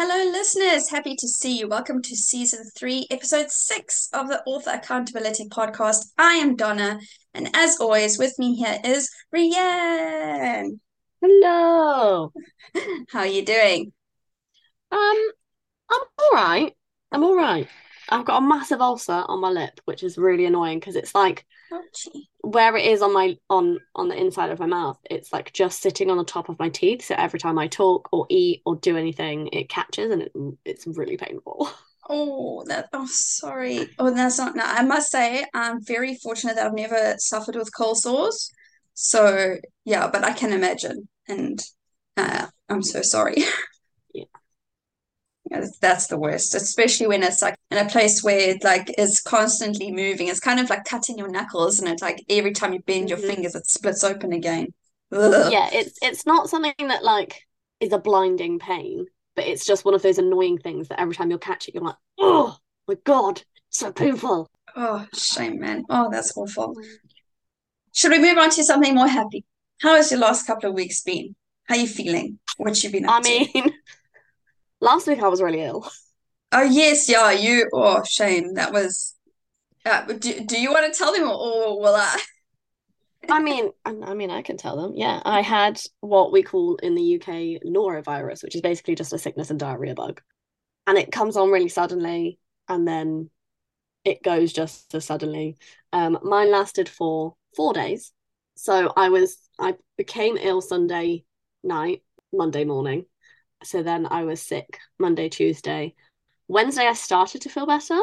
Hello listeners, happy to see you. Welcome to season 3, episode 6 of the Author Accountability Podcast. I am Donna, and as always with me here is Rianne. Hello. How are you doing? I'm all right. I've got a massive ulcer on my lip, which is really annoying because it's like where it is on the inside of my mouth, it's like just sitting on the top of my teeth. So every time I talk or eat or do anything, it catches and it's really painful. Oh, sorry. Oh, that's not. No, I must say, I'm very fortunate that I've never suffered with cold sores. So yeah, but I can imagine, and I'm so sorry. That's the worst, especially when it's like in a place where it like is constantly moving. It's kind of like cutting your knuckles, and it's like every time you bend your fingers, it splits open again. Ugh. Yeah, it's not something that like is a blinding pain, but it's just one of those annoying things that every time you catch it, you're like, oh my God, it's so painful. Oh, shame, man. Oh, that's awful. Should we move on to something more happy? How has your last couple of weeks been? How are you feeling? What you been up to? I mean... Last week I was really ill. Oh, yes, yeah, you... Oh, shame. That was... do you want to tell them or will I? I mean, I can tell them, yeah. I had what we call in the UK norovirus, which is basically just a sickness and diarrhea bug. And it comes on really suddenly, and then it goes just as suddenly. Mine lasted for 4 days. So I became ill Sunday night, Monday morning. So then I was sick Monday, Tuesday. Wednesday I started to feel better,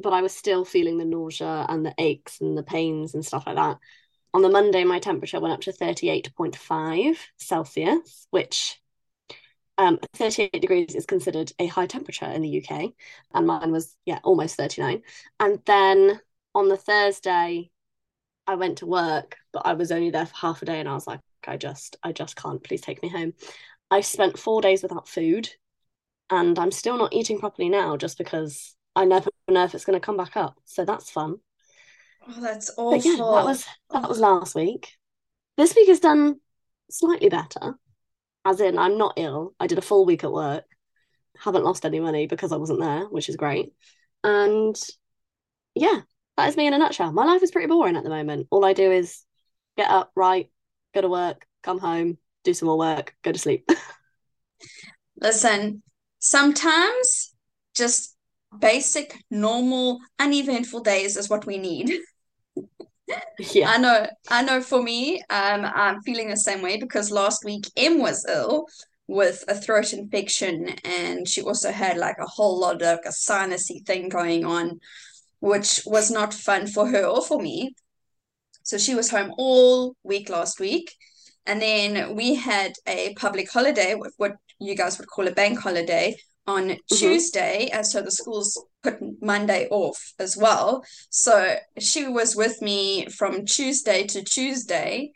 but I was still feeling the nausea and the aches and the pains and stuff like that. On the Monday, my temperature went up to 38.5 Celsius, which 38 degrees is considered a high temperature in the UK. And mine was, almost 39. And then on the Thursday, I went to work, but I was only there for half a day. And I was like, I just can't, please take me home. I spent 4 days without food, and I'm still not eating properly now just because I never know if it's going to come back up. So that's fun. Oh, that's awful. But yeah, that was last week. This week has done slightly better, as in I'm not ill. I did a full week at work, haven't lost any money because I wasn't there, which is great. And yeah, that is me in a nutshell. My life is pretty boring at the moment. All I do is get up, write, go to work, come home, do some more work, go to sleep. Listen, sometimes just basic, normal, uneventful days is what we need. Yeah. I know for me, I'm feeling the same way because last week Em was ill with a throat infection, and she also had like a whole lot of like, a sinusy thing going on, which was not fun for her or for me. So she was home all week last week. And then we had a public holiday, what you guys would call a bank holiday, on Tuesday. And so the schools put Monday off as well. So she was with me from Tuesday to Tuesday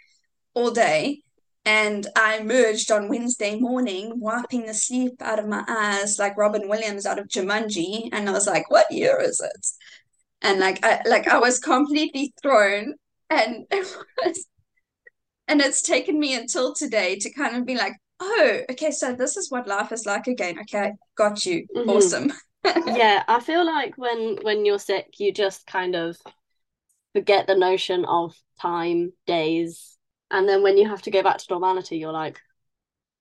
all day. And I emerged on Wednesday morning, wiping the sleep out of my eyes like Robin Williams out of Jumanji. And I was like, what year is it? And I was completely thrown. And it was... And it's taken me until today to kind of be like, oh, okay, so this is what life is like again. Okay, got you. Mm-hmm. Awesome. Yeah, I feel like when you're sick, you just kind of forget the notion of time, days. And then when you have to go back to normality, you're like,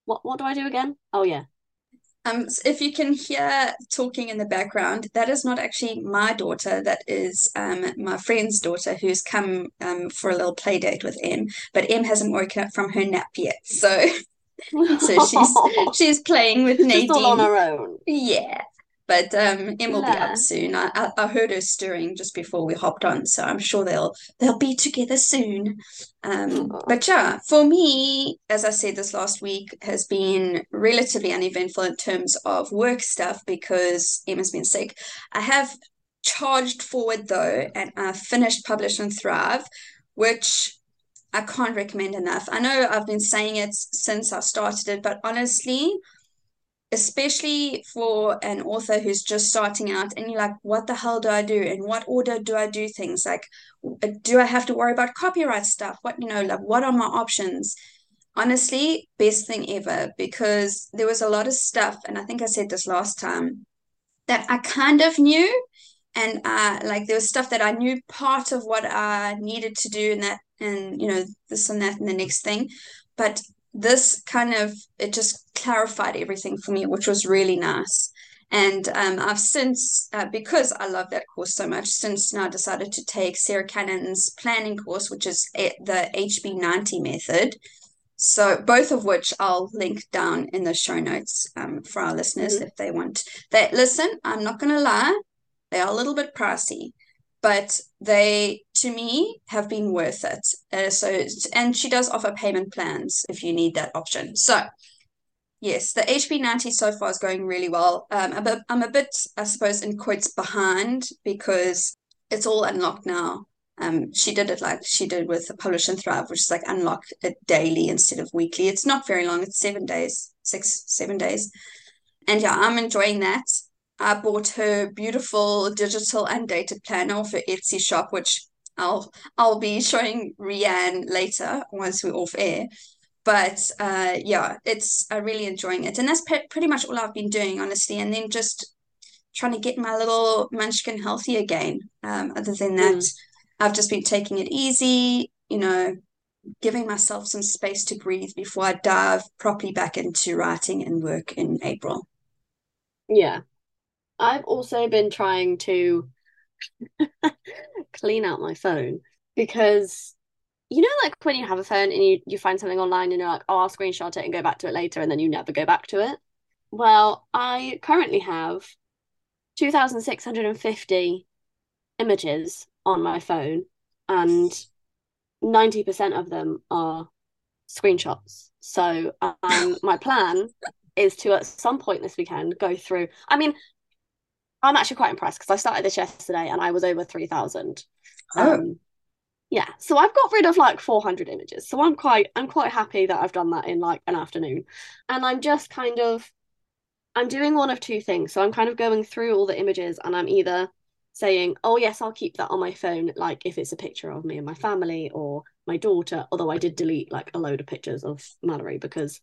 what do I do again? Oh, yeah. So if you can hear talking in the background, that is not actually my daughter. That is my friend's daughter who's come for a little play date with Em. But Em hasn't woken up from her nap yet. So she's playing with Nadine. She's all on her own. Yeah. But Em will be up soon. I heard her stirring just before we hopped on. So I'm sure they'll be together soon. But yeah, for me, as I said, this last week has been relatively uneventful in terms of work stuff because Em has been sick. I have charged forward, though, and I finished Publish and Thrive, which I can't recommend enough. I know I've been saying it since I started it, but honestly... especially for an author who's just starting out and you're like, what the hell do I do? In what order do I do things? Like, do I have to worry about copyright stuff? What are my options? honestly, best thing ever, because there was a lot of stuff, and I think I said this last time, that I kind of knew, and like there was stuff that I knew part of what I needed to do, and that, and you know, this and that and the next thing, but this kind of, it just clarified everything for me, which was really nice. And I've since, because I love that course so much, since now decided to take Sarah Cannon's planning course, which is the HB90 method. So both of which I'll link down in the show notes for our listeners if they want. Listen, I'm not going to lie, they are a little bit pricey, but they, to me, have been worth it. And she does offer payment plans if you need that option. So yes, the HB90 so far is going really well. I'm a bit, I suppose, in quotes behind, because it's all unlocked now. She did it like she did with the Publish and Thrive, which is like unlock it daily instead of weekly. It's not very long. It's 7 days, 6-7 days. And yeah, I'm enjoying that. I bought her beautiful digital undated planner off her Etsy shop, which I'll be showing Rianne later once we're off air. But yeah, I'm really enjoying it. And that's pretty much all I've been doing, honestly. And then just trying to get my little munchkin healthy again. Other than that, I've just been taking it easy, you know, giving myself some space to breathe before I dive properly back into writing and work in April. Yeah. I've also been trying to clean out my phone, because you know, like when you have a phone and you find something online and you're like, oh, I'll screenshot it and go back to it later, and then you never go back to it. Well, I currently have 2,650 images on my phone, and 90% of them are screenshots. So my plan is to, at some point this weekend, go through. I mean, I'm actually quite impressed, because I started this yesterday and I was over 3,000. Yeah, so I've got rid of like 400 images. So I'm quite happy that I've done that in like an afternoon. And I'm just kind of, I'm doing one of two things. So I'm kind of going through all the images, and I'm either saying, oh yes, I'll keep that on my phone, like if it's a picture of me and my family or my daughter, although I did delete like a load of pictures of Mallory because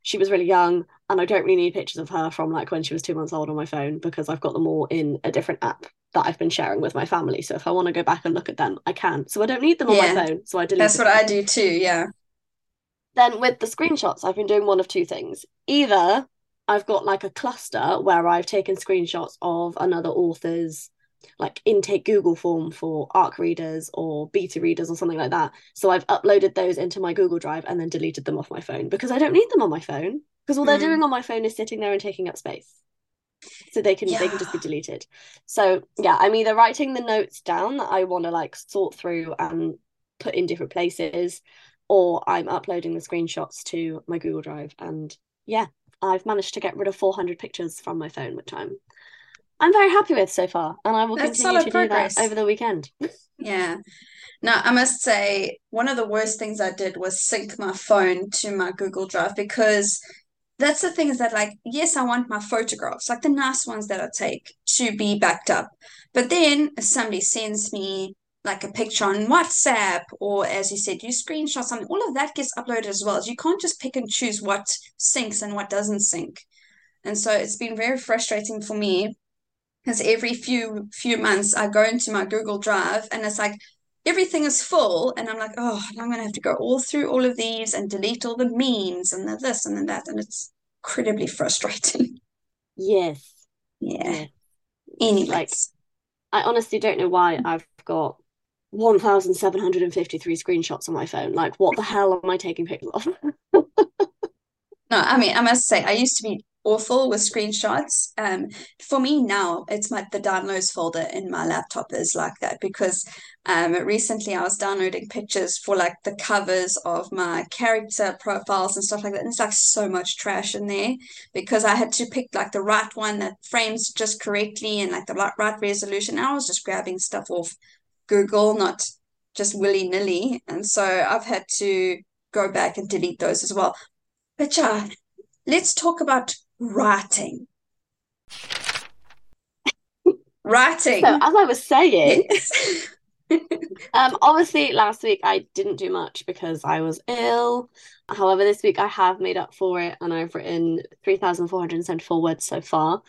she was really young, and I don't really need pictures of her from like when she was 2 months old on my phone, because I've got them all in a different app that I've been sharing with my family. So if I want to go back and look at them, I can. So I don't need them on my phone. So I delete. That's what I do too, yeah. Then with the screenshots, I've been doing one of two things. Either I've got like a cluster where I've taken screenshots of another author's like intake Google form for ARC readers or beta readers or something like that. So I've uploaded those into my Google Drive and then deleted them off my phone, because I don't need them on my phone, because all they're doing on my phone is sitting there and taking up space. So they can just be deleted. So yeah, I'm either writing the notes down that I want to like sort through and put in different places, or I'm uploading the screenshots to my Google Drive. And yeah, I've managed to get rid of 400 pictures from my phone, which I'm very happy with so far, and I will continue to do that over the weekend. Yeah. Now, I must say, one of the worst things I did was sync my phone to my Google Drive, because that's the thing, is that, like, yes, I want my photographs, like the nice ones that I take, to be backed up. But then if somebody sends me like a picture on WhatsApp, or as you said, you screenshot something, all of that gets uploaded as well. So you can't just pick and choose what syncs and what doesn't sync. And so it's been very frustrating for me, because every few months I go into my Google Drive and it's like everything is full, and I'm like, oh, I'm going to have to go all through all of these and delete all the memes and the this and the that, and it's incredibly frustrating. Yes. Yeah. Anyways. Like, I honestly don't know why I've got 1,753 screenshots on my phone. Like, what the hell am I taking pictures of? No, I mean, I must say, I used to be awful with screenshots. For me now, it's the downloads folder in my laptop is like that, because recently I was downloading pictures for like the covers of my character profiles and stuff like that, and it's like so much trash in there, because I had to pick like the right one that frames just correctly and like the right resolution. I was just grabbing stuff off Google, not just willy-nilly, and so I've had to go back and delete those as well. But yeah, let's talk about writing. So as I was saying, yes. Obviously last week I didn't do much because I was ill. However, this week I have made up for it and I've written 3,474 words so far.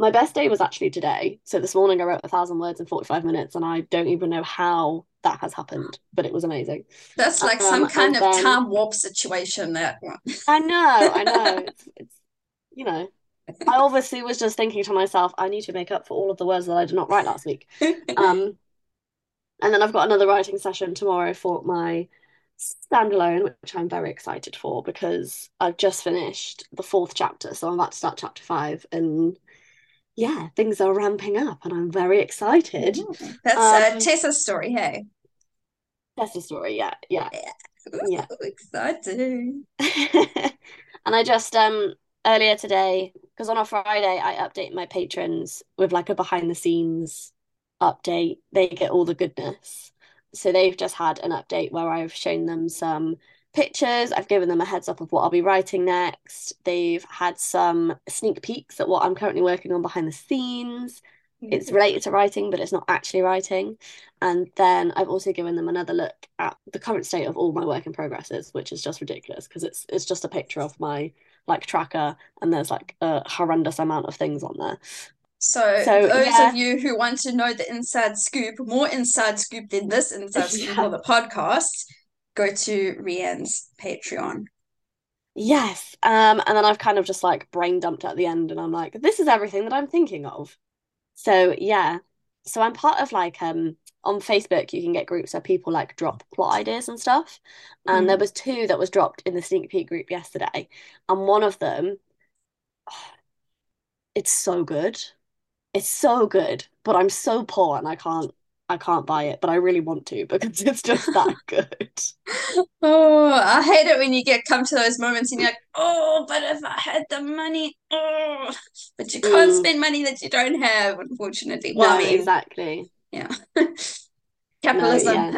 My best day was actually today. So this morning I wrote 1,000 words in 45 minutes and I don't even know how that has happened, but it was amazing. That's like some kind of time warp situation, that one. I know. It's you know, I obviously was just thinking to myself, I need to make up for all of the words that I did not write last week. And then I've got another writing session tomorrow for my standalone, which I'm very excited for because I've just finished the 4th chapter. So I'm about to start chapter 5 and yeah, things are ramping up and I'm very excited. Yeah. That's Tessa's story, hey? Tessa's story, yeah. Ooh, yeah. Exciting. And I just, earlier today, because on a Friday I update my patrons with like a behind the scenes update. They get all the goodness. So they've just had an update where I've shown them some pictures. I've given them a heads up of what I'll be writing next. They've had some sneak peeks at what I'm currently working on behind the scenes. Mm-hmm. It's related to writing, but it's not actually writing. And then I've also given them another look at the current state of all my work in progresses, which is just ridiculous because it's just a picture of my like tracker and there's like a horrendous amount of things on there. So those of you who want to know the inside scoop, more inside scoop than this inside scoop for the podcast, go to Rianne's Patreon. Yes. And then I've kind of just like brain dumped at the end and I'm like, this is everything that I'm thinking of. So yeah. So I'm part of like on Facebook you can get groups where people like drop plot ideas and stuff. And there was 2 that was dropped in the sneak peek group yesterday. And one of them, it's so good. It's so good, but I'm so poor and I can't buy it, but I really want to because it's just that good. Oh, I hate it when you come to those moments and you're like, oh, but if I had the money, oh, but you can't spend money that you don't have, unfortunately. Well, no, I mean, exactly. Yeah. Capitalism. No,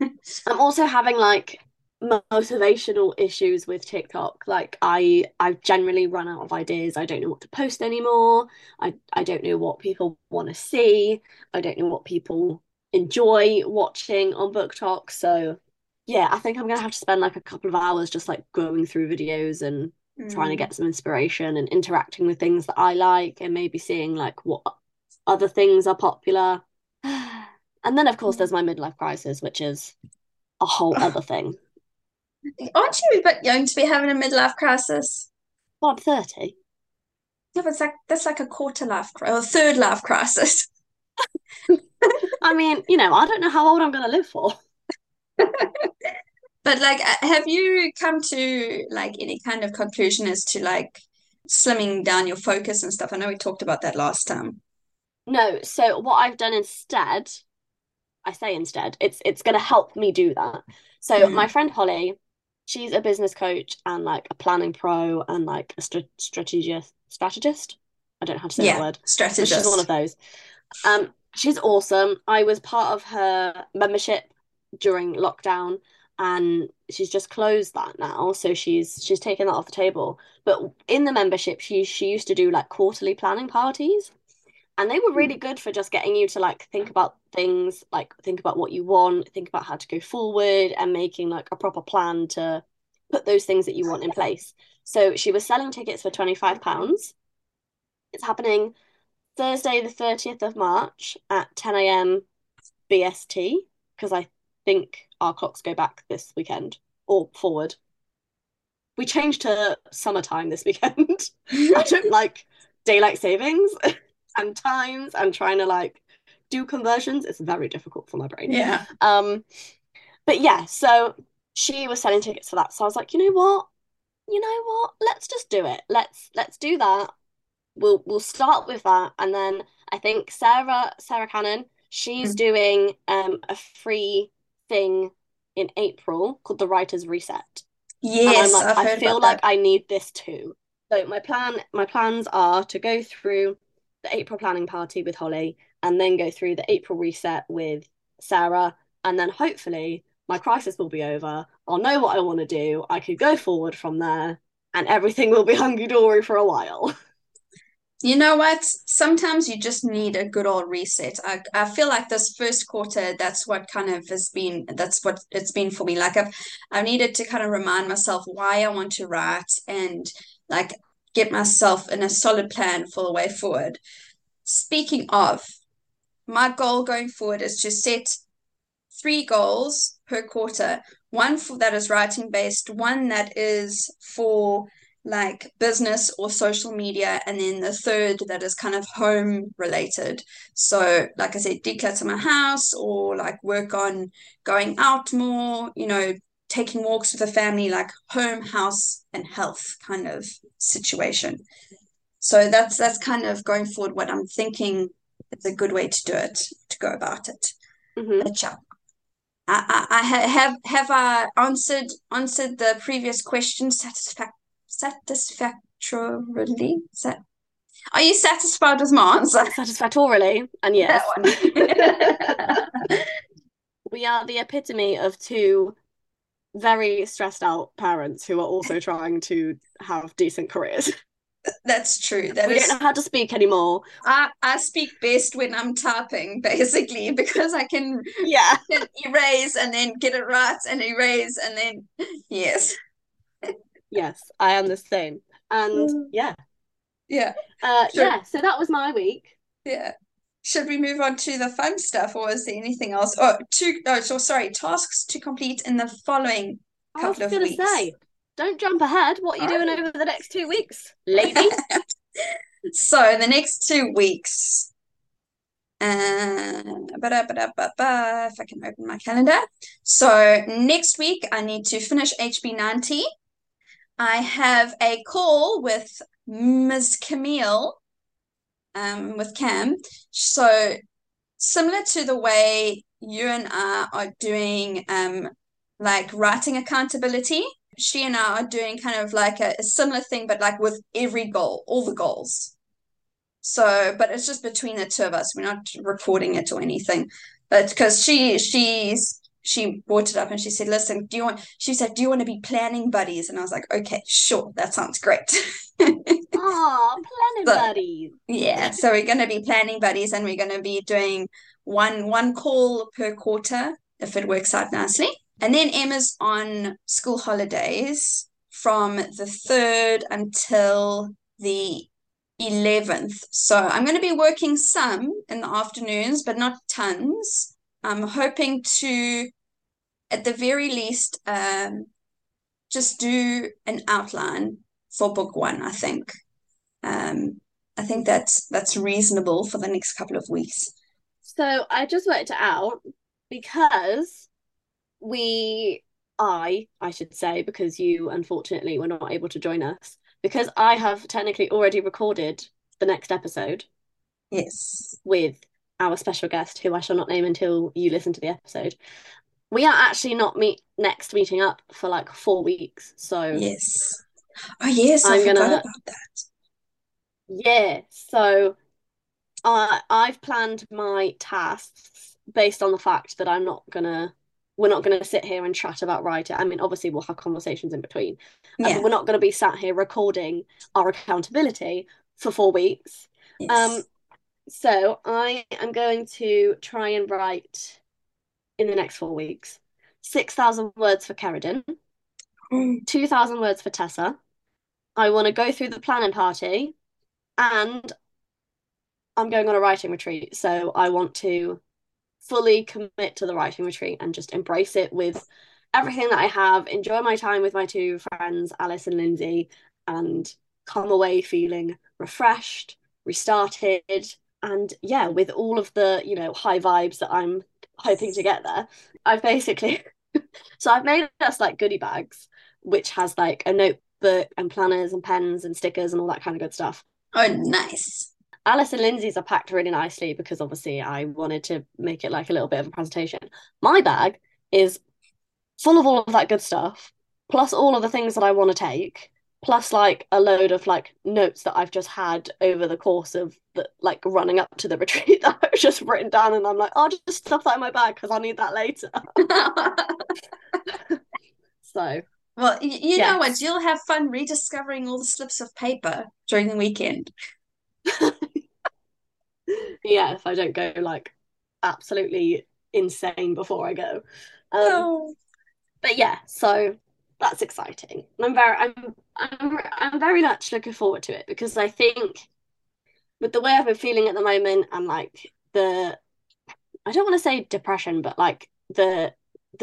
yeah. I'm also having like motivational issues with TikTok. Like I've generally run out of ideas. I don't know what to post anymore. I don't know what people want to see. I don't know what people enjoy watching on BookTok. So yeah, I think I'm gonna have to spend like a couple of hours just like going through videos and trying to get some inspiration and interacting with things that I like and maybe seeing like what other things are popular. And then of course there's my midlife crisis, which is a whole other thing. Aren't you a bit young to be having a midlife crisis? Well, I'm 30. Yeah, but that's like a quarter life or third life crisis. I mean, you know, I don't know how old I'm going to live for. But like, have you come to like any kind of conclusion as to like slimming down your focus and stuff? I know we talked about that last time. No. So what I've done instead, it's going to help me do that. So my friend Holly, she's a business coach and like a planning pro and like a strategist. I don't know how to say that word. Strategist. She's one of those. She's awesome. I was part of her membership during lockdown and she's just closed that now. So she's taken that off the table. But in the membership, she used to do like quarterly planning parties. And they were really good for just getting you to, like, think about things, like, think about what you want, think about how to go forward and making, like, a proper plan to put those things that you want in place. So she was selling tickets for £25. It's happening Thursday the 30th of March at 10 a.m. BST, because I think our clocks go back this weekend or forward. We changed to summertime this weekend. I don't like daylight savings. And times and trying to like do conversions, it's very difficult for my brain. But yeah, so she was selling tickets for that, so I was like, you know what, let's just do it. Let's do that. We'll start with that. And then I think Sarah Cannon, she's doing a free thing in April called the Writer's Reset. Yes, and I'm like, I feel like I need this too. So my plans are to go through the April planning party with Holly and then go through the April reset with Sarah, and then hopefully my crisis will be over. I'll know what I want to do. I could go forward from there and everything will be hunky-dory for a while. You know what? Sometimes you just need a good old reset. I feel like this first quarter, that's what kind of has been, that's what it's been for me. Like I've needed to kind of remind myself why I want to write and like get myself in a solid plan for the way forward. Speaking of, my goal going forward is to set 3 goals per quarter. One for that is writing based, one that is for like business or social media, and then the third that is kind of home related. So like I said, declutter my house or like work on going out more, you know, taking walks with the family, like home, house and health kind of situation. So that's kind of going forward what I'm thinking is a good way to do it, to go about it. Mm-hmm. I have answered the previous question satisfactorily. Are you satisfied with my answer? Satisfactorily, and yes. We are the epitome of 2 very stressed out parents who are also trying to have decent careers. That's true. We don't know how to speak anymore. I speak best when I'm typing, basically, because I can erase and then get it right and erase and then, yes. Yes, I am the same. And yeah. So that was my week. Yeah. Should we move on to the fun stuff or is there anything else? Tasks to complete in the following couple of weeks. Don't jump ahead. What are you doing over the next 2 weeks, lady? So the next 2 weeks, if I can open my calendar. So next week I need to finish HB90. I have a call with Ms. Camille, with Cam. So similar to the way you and I are doing, like writing accountability. She and I are doing kind of like a similar thing, but like with every goal, all the goals. So, but it's just between the 2 of us. We're not recording it or anything, but because she brought it up and she said, listen, do you want to be planning buddies? And I was like, okay, sure. That sounds great. Aw, planning buddies. Yeah. So we're going to be planning buddies and we're going to be doing one call per quarter if it works out nicely. And then Em is on school holidays from the 3rd until the 11th. So I'm going to be working some in the afternoons, but not tons. I'm hoping to, at the very least, just do an outline for book 1, I think. I think that's reasonable for the next couple of weeks. So I just worked it out because... I should say, because you unfortunately were not able to join us, because I have technically already recorded the next episode. Yes. With our special guest, who I shall not name until you listen to the episode. We are actually not meeting up for like 4 weeks. So yes. Oh yes, I forgot about that. Yeah. So I've planned my tasks based on the fact that we're not going to sit here and chat about writing. I mean, obviously we'll have conversations in between. Yeah. We're not going to be sat here recording our accountability for 4 weeks. Yes. So I am going to try and write in the next 4 weeks, 6,000 words for Keriden, 2,000 words for Tessa. I want to go through the planning party and I'm going on a writing retreat. So I want to fully commit to the writing retreat and just embrace it with everything that I have, enjoy my time with my 2 friends, Alice and Lindsay, and come away feeling refreshed, restarted, and yeah, with all of the, you know, high vibes that I'm hoping to get there. I've made us like goodie bags, which has like a notebook and planners and pens and stickers and all that kind of good stuff. Oh, nice. Alice and Lindsay's are packed really nicely because obviously I wanted to make it like a little bit of a presentation. My bag is full of all of that good stuff, plus all of the things that I want to take, plus like a load of like notes that I've just had over the course of the, like running up to the retreat that I've just written down. And I'm like, I'll just stuff that in my bag because I'll need that later. So, well, you know what? You'll have fun rediscovering all the slips of paper during the weekend. Yeah, if I don't go like absolutely insane before I go. But yeah, so that's exciting. And I'm very much looking forward to it, because I think with the way I've been feeling at the moment, and like the, I don't want to say depression, but like the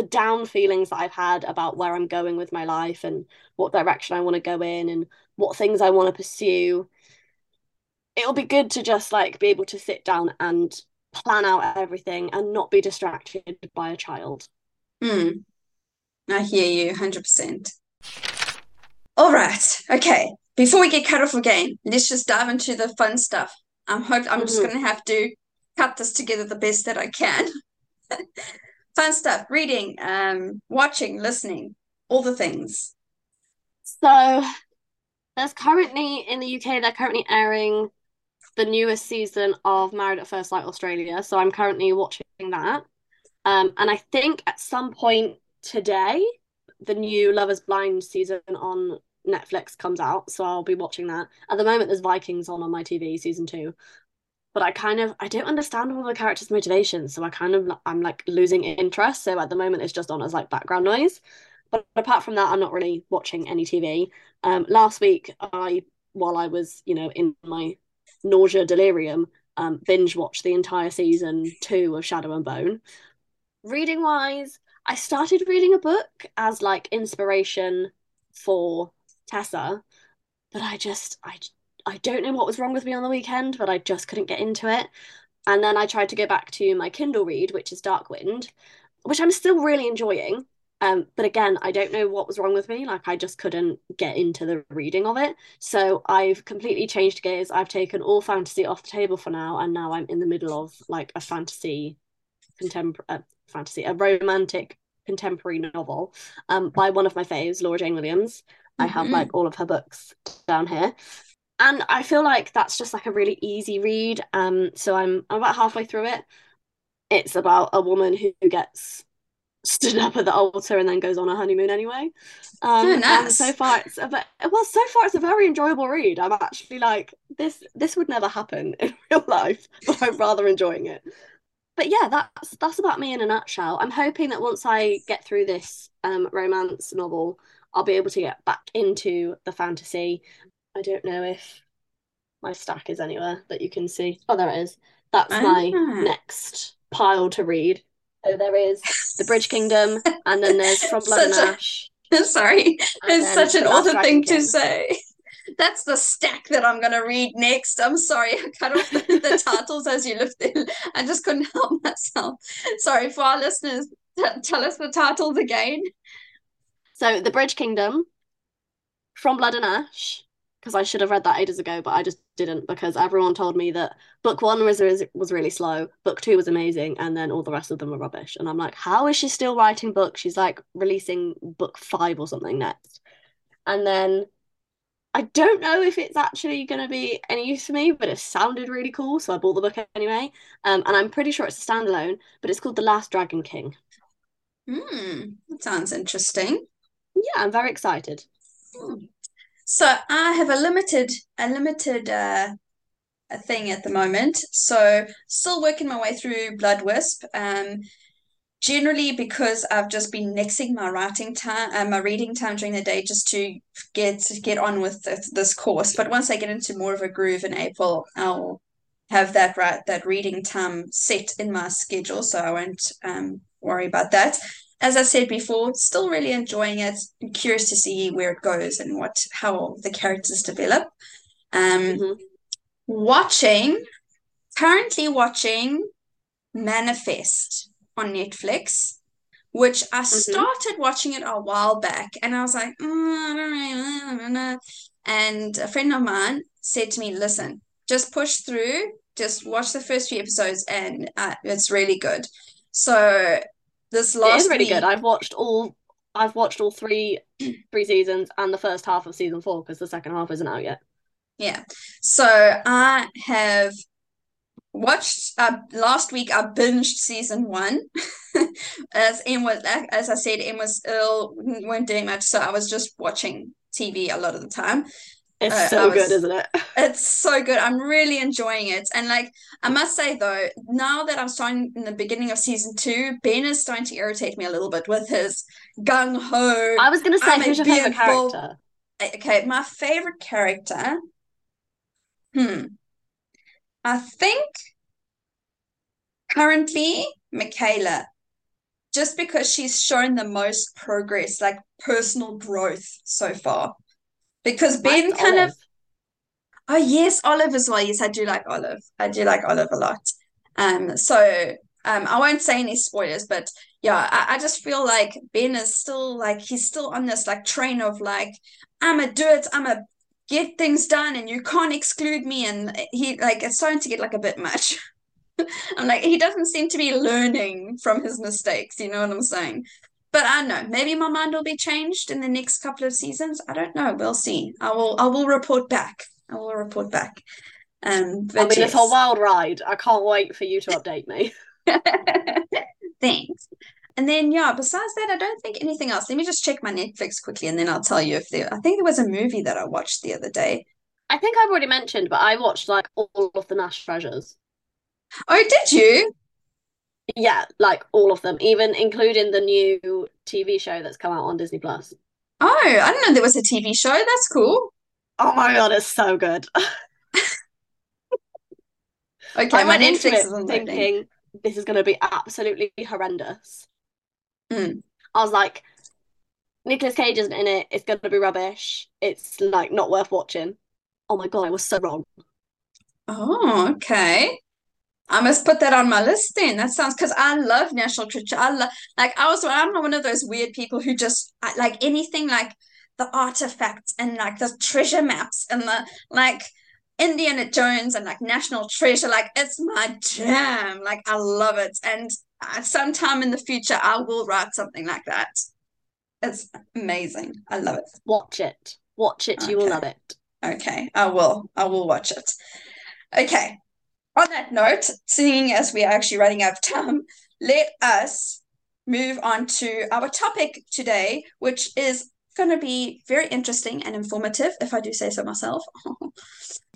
down feelings that I've had about where I'm going with my life and what direction I want to go in and what things I want to pursue, it'll be good to just like be able to sit down and plan out everything and not be distracted by a child. Mm. I hear you 100%. All right. Okay. Before we get cut off again, let's just dive into the fun stuff. I'm just going to have to cut this together the best that I can. Fun stuff, reading, watching, listening, all the things. So there's currently, in the UK, they're currently airing the newest season of Married at First Sight Australia. So I'm currently watching that. And I think at some point today, the new Love is Blind season on Netflix comes out. So I'll be watching that. At the moment, there's Vikings on my TV, season 2. But I don't understand all the characters' motivations, so I'm like losing interest. So at the moment, it's just on as like background noise. But apart from that, I'm not really watching any TV. Last week, while I was, in my nausea delirium, binge watched the entire season 2 of Shadow and Bone. Reading wise, I started reading a book as like inspiration for Tessa, but I don't know what was wrong with me on the weekend, but I just couldn't get into it. And then I tried to go back to my Kindle read, which is Dark Wind, which I'm still really enjoying. But again, I don't know what was wrong with me. Like, I just couldn't get into the reading of it. So I've completely changed gears. I've taken all fantasy off the table for now. And now I'm in the middle of like a a romantic contemporary novel by one of my faves, Laura Jane Williams. Mm-hmm. I have like all of her books down here. And I feel like that's just like a really easy read. So I'm about halfway through it. It's about a woman who gets stood up at the altar and then goes on a honeymoon anyway. Nice. And so far it's a very enjoyable read. I'm actually like, this would never happen in real life, but I'm rather enjoying it. But yeah, that's about me in a nutshell. I'm hoping that once I get through this romance novel, I'll be able to get back into the fantasy. I don't know if my stack is anywhere that you can see. Oh, there it is. That's my next pile to read. So there is The Bridge Kingdom, and then there's From Blood and Ash. Sorry, it's such an author thing to say. That's the stack that I'm going to read next. I'm sorry, I cut off the titles as you looked in. I just couldn't help myself. Sorry, for our listeners, tell us the titles again. So The Bridge Kingdom, From Blood and Ash, because I should have read that ages ago, but I just didn't, because everyone told me that book 1 was really slow, book 2 was amazing, and then all the rest of them were rubbish. And I'm like, how is she still writing books? She's like releasing book 5 or something next. And then I don't know if it's actually going to be any use for me, but it sounded really cool, so I bought the book anyway. And I'm pretty sure it's a standalone, but it's called The Last Dragon King. That sounds interesting. Yeah, I'm very excited. So I have a limited thing at the moment. So still working my way through Blood Wisp. Generally because I've just been nixing my writing time, my reading time during the day, just to get on with this course. But once I get into more of a groove in April, I'll have that reading time set in my schedule, so I won't worry about that. As I said before, still really enjoying it. I'm curious to see where it goes and how the characters develop. Currently watching Manifest on Netflix, which I started watching it a while back, and I was like, I don't really know. And a friend of mine said to me, listen, just push through, just watch the first few episodes, and it's really good. So it is really good. I've watched all three seasons and the first half of season 4, because the second half isn't out yet. Yeah. So I have watched last week. I binged season 1. As I said, Em was ill, weren't doing much, so I was just watching TV a lot of the time. It's so good, isn't it? It's so good. I'm really enjoying it. And like, I must say though, now that I'm starting in the beginning of season 2, Ben is starting to irritate me a little bit with his gung-ho. I was going to say, who's your favorite character? Okay, my favorite character. I think currently Michaela, just because she's shown the most progress, like personal growth so far. Because Ben Olive as well. Yes, I do like Olive. I do like Olive a lot. So I won't say any spoilers, but yeah, I just feel like Ben is still like, he's still on this like train of like, I'ma do it, I'ma get things done, and you can't exclude me. And he like, it's starting to get like a bit much. I'm like, he doesn't seem to be learning from his mistakes. You know what I'm saying? But I don't know, maybe my mind will be changed in the next couple of seasons. I don't know. We'll see. I will report back. But I mean, it's a wild ride. I can't wait for you to update me. Thanks. And then, yeah, besides that, I don't think anything else. Let me just check my Netflix quickly, and then I'll tell you if there... I think there was a movie that I watched the other day. I think I've already mentioned, but I watched, like, all of the Nash Treasures. Oh, did you? Yeah, like all of them, even including the new TV show that's come out on Disney+. Oh, I didn't know there was a TV show. That's cool. Oh my God, it's so good. Okay, I went into it thinking this is going to be absolutely horrendous. I was like, Nicolas Cage isn't in it. It's going to be rubbish. It's like not worth watching. Oh my God, I was so wrong. Oh, okay. I must put that on my list then. That sounds, because I love national treasure. I'm one of those weird people who just like anything like the artifacts and like the treasure maps and the like Indiana Jones and like national treasure. Like it's my jam. Like I love it. And sometime in the future, I will write something like that. It's amazing. I love it. Watch it. Okay. You will love it. Okay, I will watch it. Okay. On that note, seeing as we are actually running out of time, let us move on to our topic today, which is going to be very interesting and informative, if I do say so myself,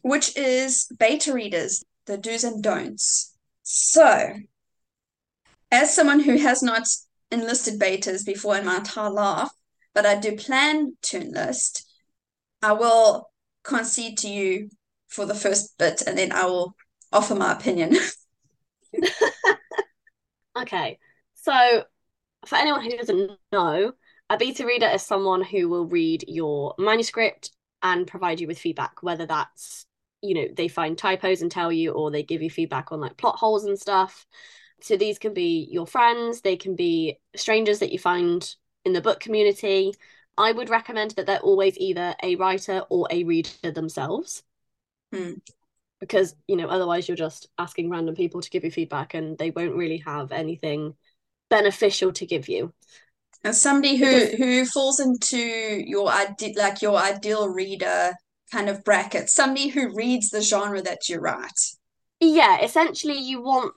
which is beta readers, the do's and don'ts. So, as someone who has not enlisted betas before in my entire life, but I do plan to enlist, I will concede to you for the first bit, and then I will offer my opinion. Okay, so for anyone who doesn't know, a beta reader is someone who will read your manuscript and provide you with feedback, whether that's, you know, they find typos and tell you, or they give you feedback on like plot holes and stuff. So these can be your friends, they can be strangers that you find in the book community. I would recommend that they're always either a writer or a reader themselves. Because, you know, otherwise you're just asking random people to give you feedback and they won't really have anything beneficial to give you. And somebody who falls into your ideal reader kind of bracket, somebody who reads the genre that you write. Yeah, essentially you want,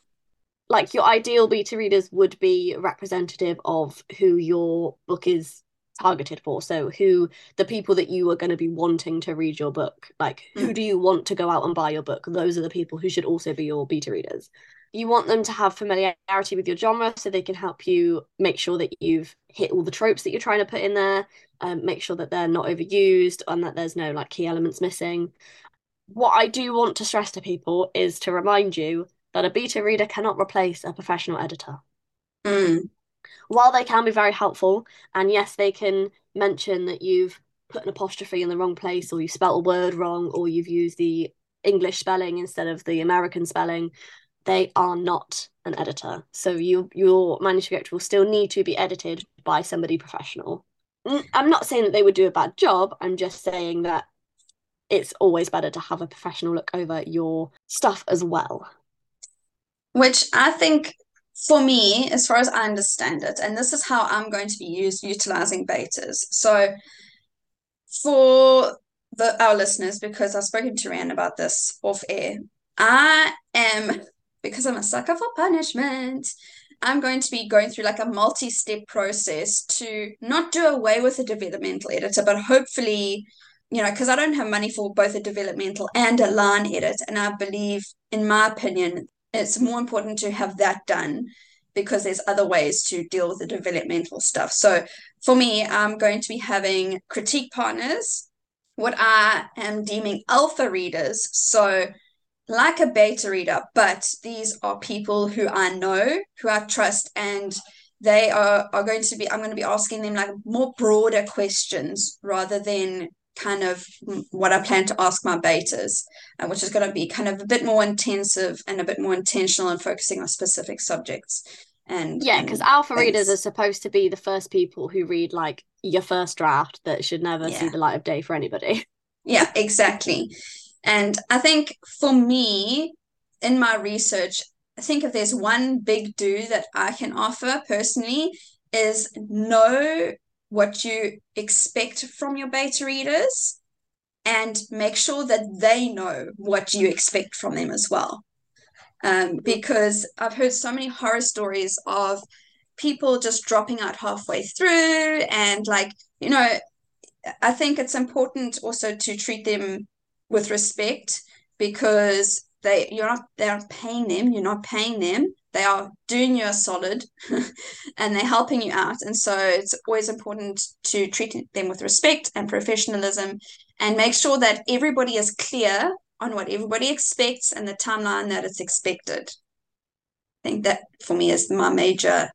like, your ideal beta readers would be representative of who your book is targeted for, so who the people that you are going to be wanting to read your book, like who do you want to go out and buy your book? Those are the people who should also be your beta readers. You want them to have familiarity with your genre so they can help you make sure that you've hit all the tropes that you're trying to put in there, make sure that they're not overused and that there's no like key elements missing. What I do want to stress to people is to remind you that a beta reader cannot replace a professional editor. While they can be very helpful, and yes, they can mention that you've put an apostrophe in the wrong place, or you spelt a word wrong, or you've used the English spelling instead of the American spelling, they are not an editor. So your manuscript will still need to be edited by somebody professional. I'm not saying that they would do a bad job. I'm just saying that it's always better to have a professional look over your stuff as well. Which I think... for me, as far as I understand it, and this is how I'm going to be utilizing betas. So for our listeners, because I've spoken to Rianne about this off air, because I'm a sucker for punishment, I'm going to be going through like a multi-step process to not do away with a developmental editor, but hopefully you know, because I don't have money for both a developmental and a line edit. And I believe, in my opinion, it's more important to have that done because there's other ways to deal with the developmental stuff. So for me, I'm going to be having critique partners, what I am deeming alpha readers. So like a beta reader, but these are people who I know, who I trust, and they are going to be, I'm going to be asking them like more broader questions rather than kind of what I plan to ask my betas, which is going to be kind of a bit more intensive and a bit more intentional and focusing on specific subjects. And yeah, because alpha readers are supposed to be the first people who read like your first draft that should never see the light of day for anybody. Yeah, exactly. And I think for me, in my research, I think if there's one big do that I can offer personally is know what you expect from your beta readers and make sure that they know what you expect from them as well. Because I've heard so many horror stories of people just dropping out halfway through, and like, you know, I think it's important also to treat them with respect because you're not paying them, they are doing you a solid and they're helping you out. And so it's always important to treat them with respect and professionalism and make sure that everybody is clear on what everybody expects and the timeline that it's expected. I think that for me is my major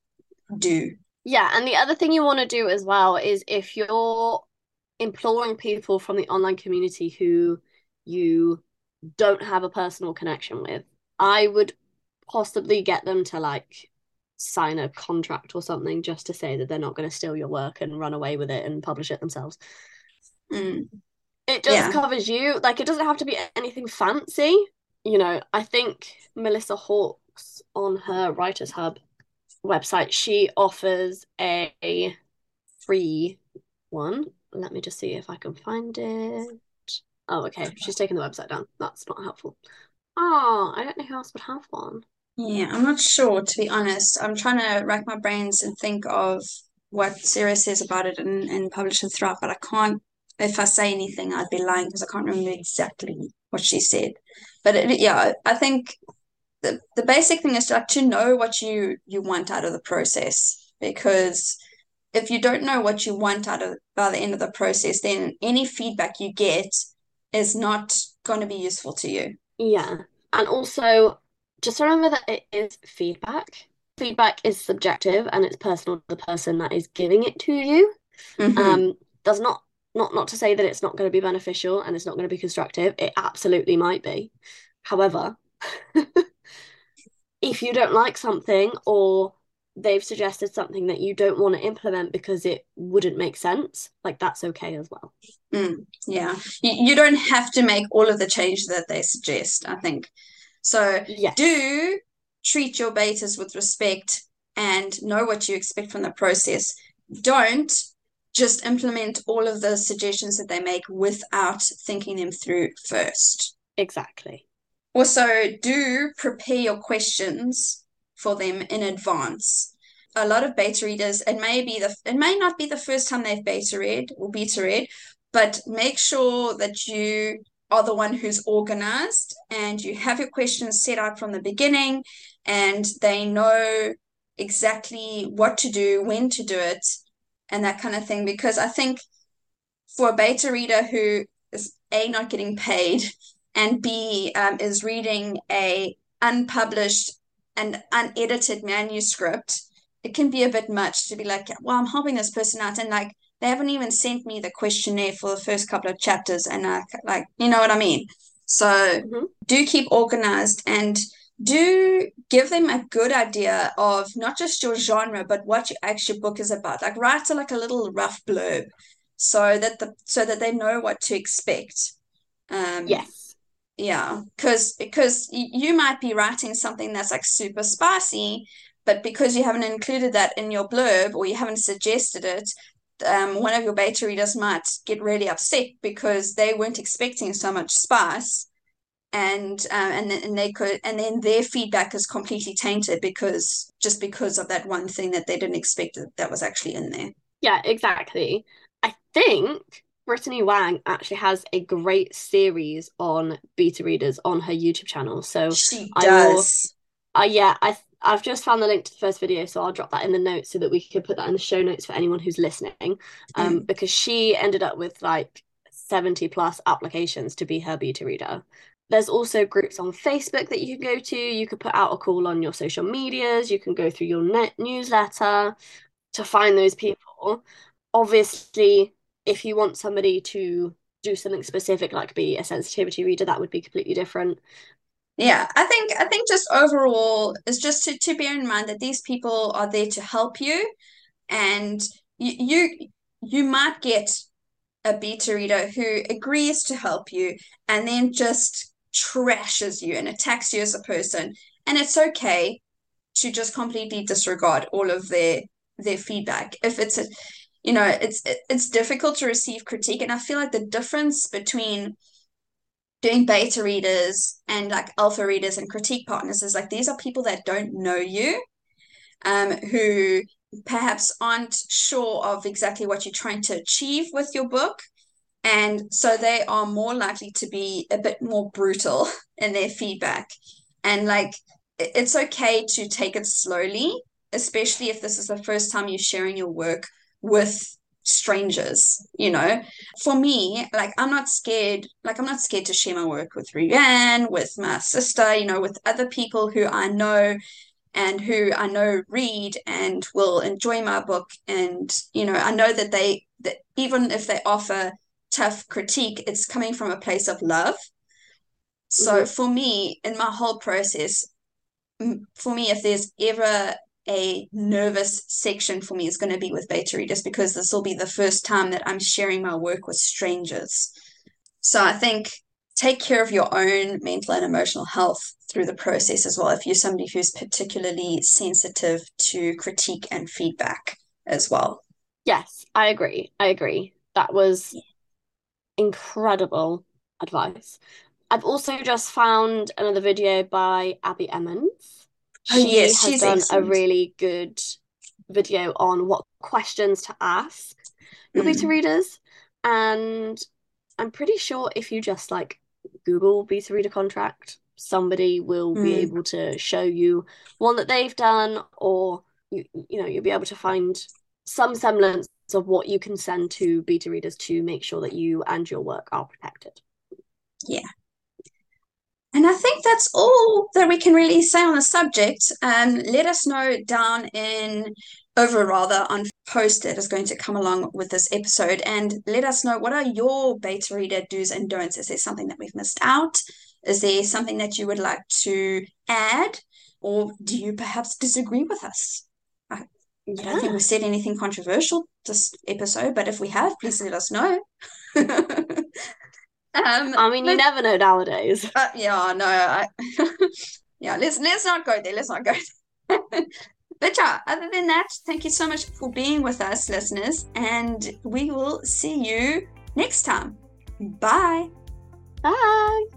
do. Yeah, and the other thing you want to do as well is if you're imploring people from the online community who you don't have a personal connection with, I would possibly get them to like sign a contract or something just to say that they're not going to steal your work and run away with it and publish it themselves. It just covers you. Like, it doesn't have to be anything fancy, you know. I think Melissa Hawkes on her Writers Hub website, she offers a free one. Let me just see if I can find it. Oh, okay. She's taken the website down. That's not helpful. Oh, I don't know who else would have one. Yeah, I'm not sure, to be honest. I'm trying to rack my brains and think of what Sarah says about it in Publish and Thrive, but I can't, if I say anything, I'd be lying because I can't remember exactly what she said. But I think the basic thing is to know what you want out of the process, because if you don't know what you want out of by the end of the process, then any feedback you get is not going to be useful to you. Yeah. And also just remember that it is feedback. Feedback is subjective and it's personal to the person that is giving it to you. Mm-hmm. Does not to say that it's not going to be beneficial and it's not going to be constructive. It absolutely might be. However, if you don't like something or they've suggested something that you don't want to implement because it wouldn't make sense, like, that's okay as well. Yeah. You don't have to make all of the changes that they suggest, I think. So do treat your betas with respect and know what you expect from the process. Don't just implement all of the suggestions that they make without thinking them through first. Exactly. Also, do prepare your questions for them in advance. A lot of beta readers, it may not be the first time they've beta read, but make sure that you are the one who's organized and you have your questions set out from the beginning and they know exactly what to do, when to do it, and that kind of thing. Because I think for a beta reader who is A, not getting paid, and B, is reading a unpublished an unedited manuscript, it can be a bit much to be like, well, I'm helping this person out and like they haven't even sent me the questionnaire for the first couple of chapters, and like, you know what I mean? So do keep organized and do give them a good idea of not just your genre but what your actual book is about. Like, write a little rough blurb so that they know what to expect. Yeah, because you might be writing something that's like super spicy, but because you haven't included that in your blurb or you haven't suggested it, one of your beta readers might get really upset because they weren't expecting so much spice, and then their feedback is completely tainted because of that one thing that they didn't expect that was actually in there. Yeah, exactly. I think Brittany Wang actually has a great series on beta readers on her YouTube channel. So she does. I've just found the link to the first video, so I'll drop that in the notes so that we can put that in the show notes for anyone who's listening, because she ended up with like 70 plus applications to be her beta reader. There's also groups on Facebook that you can go to. You could put out a call on your social medias. You can go through your newsletter to find those people. Obviously, if you want somebody to do something specific, like be a sensitivity reader, that would be completely different. Yeah, I think just overall, it's just to bear in mind that these people are there to help you, and you might get a beta reader who agrees to help you and then just trashes you and attacks you as a person. And it's okay to just completely disregard all of their feedback. If it's it's difficult to receive critique, and I feel like the difference between doing beta readers and like alpha readers and critique partners is like these are people that don't know you, who perhaps aren't sure of exactly what you're trying to achieve with your book, and so they are more likely to be a bit more brutal in their feedback. And like, it's okay to take it slowly, especially if this is the first time you're sharing your work with strangers. For me, like, I'm not scared to share my work with Rianne, with my sister, with other people who I know and who I know read and will enjoy my book. And I know that that even if they offer tough critique, it's coming from a place of love. So for me, in my whole process, if there's ever a nervous section for me, is going to be with beta readers, because this will be the first time that I'm sharing my work with strangers. So I think take care of your own mental and emotional health through the process as well, if you're somebody who's particularly sensitive to critique and feedback as well. Yes, I agree. That was incredible advice. I've also just found another video by Abby Emmons. She's done excellent. A really good video on what questions to ask your beta readers. And I'm pretty sure if you just like Google beta reader contract, somebody will be able to show you one that they've done, or you'll be able to find some semblance of what you can send to beta readers to make sure that you and your work are protected. Yeah. And I think that's all that we can really say on the subject. Let us know on post that is going to come along with this episode, and let us know, what are your beta reader do's and don'ts? Is there something that we've missed out? Is there something that you would like to add? Or do you perhaps disagree with us? I don't think we've said anything controversial this episode, but if we have, please let us know. You never know nowadays. Let's not go there. But yeah, other than that, thank you so much for being with us, listeners, and we will see you next time. Bye. Bye.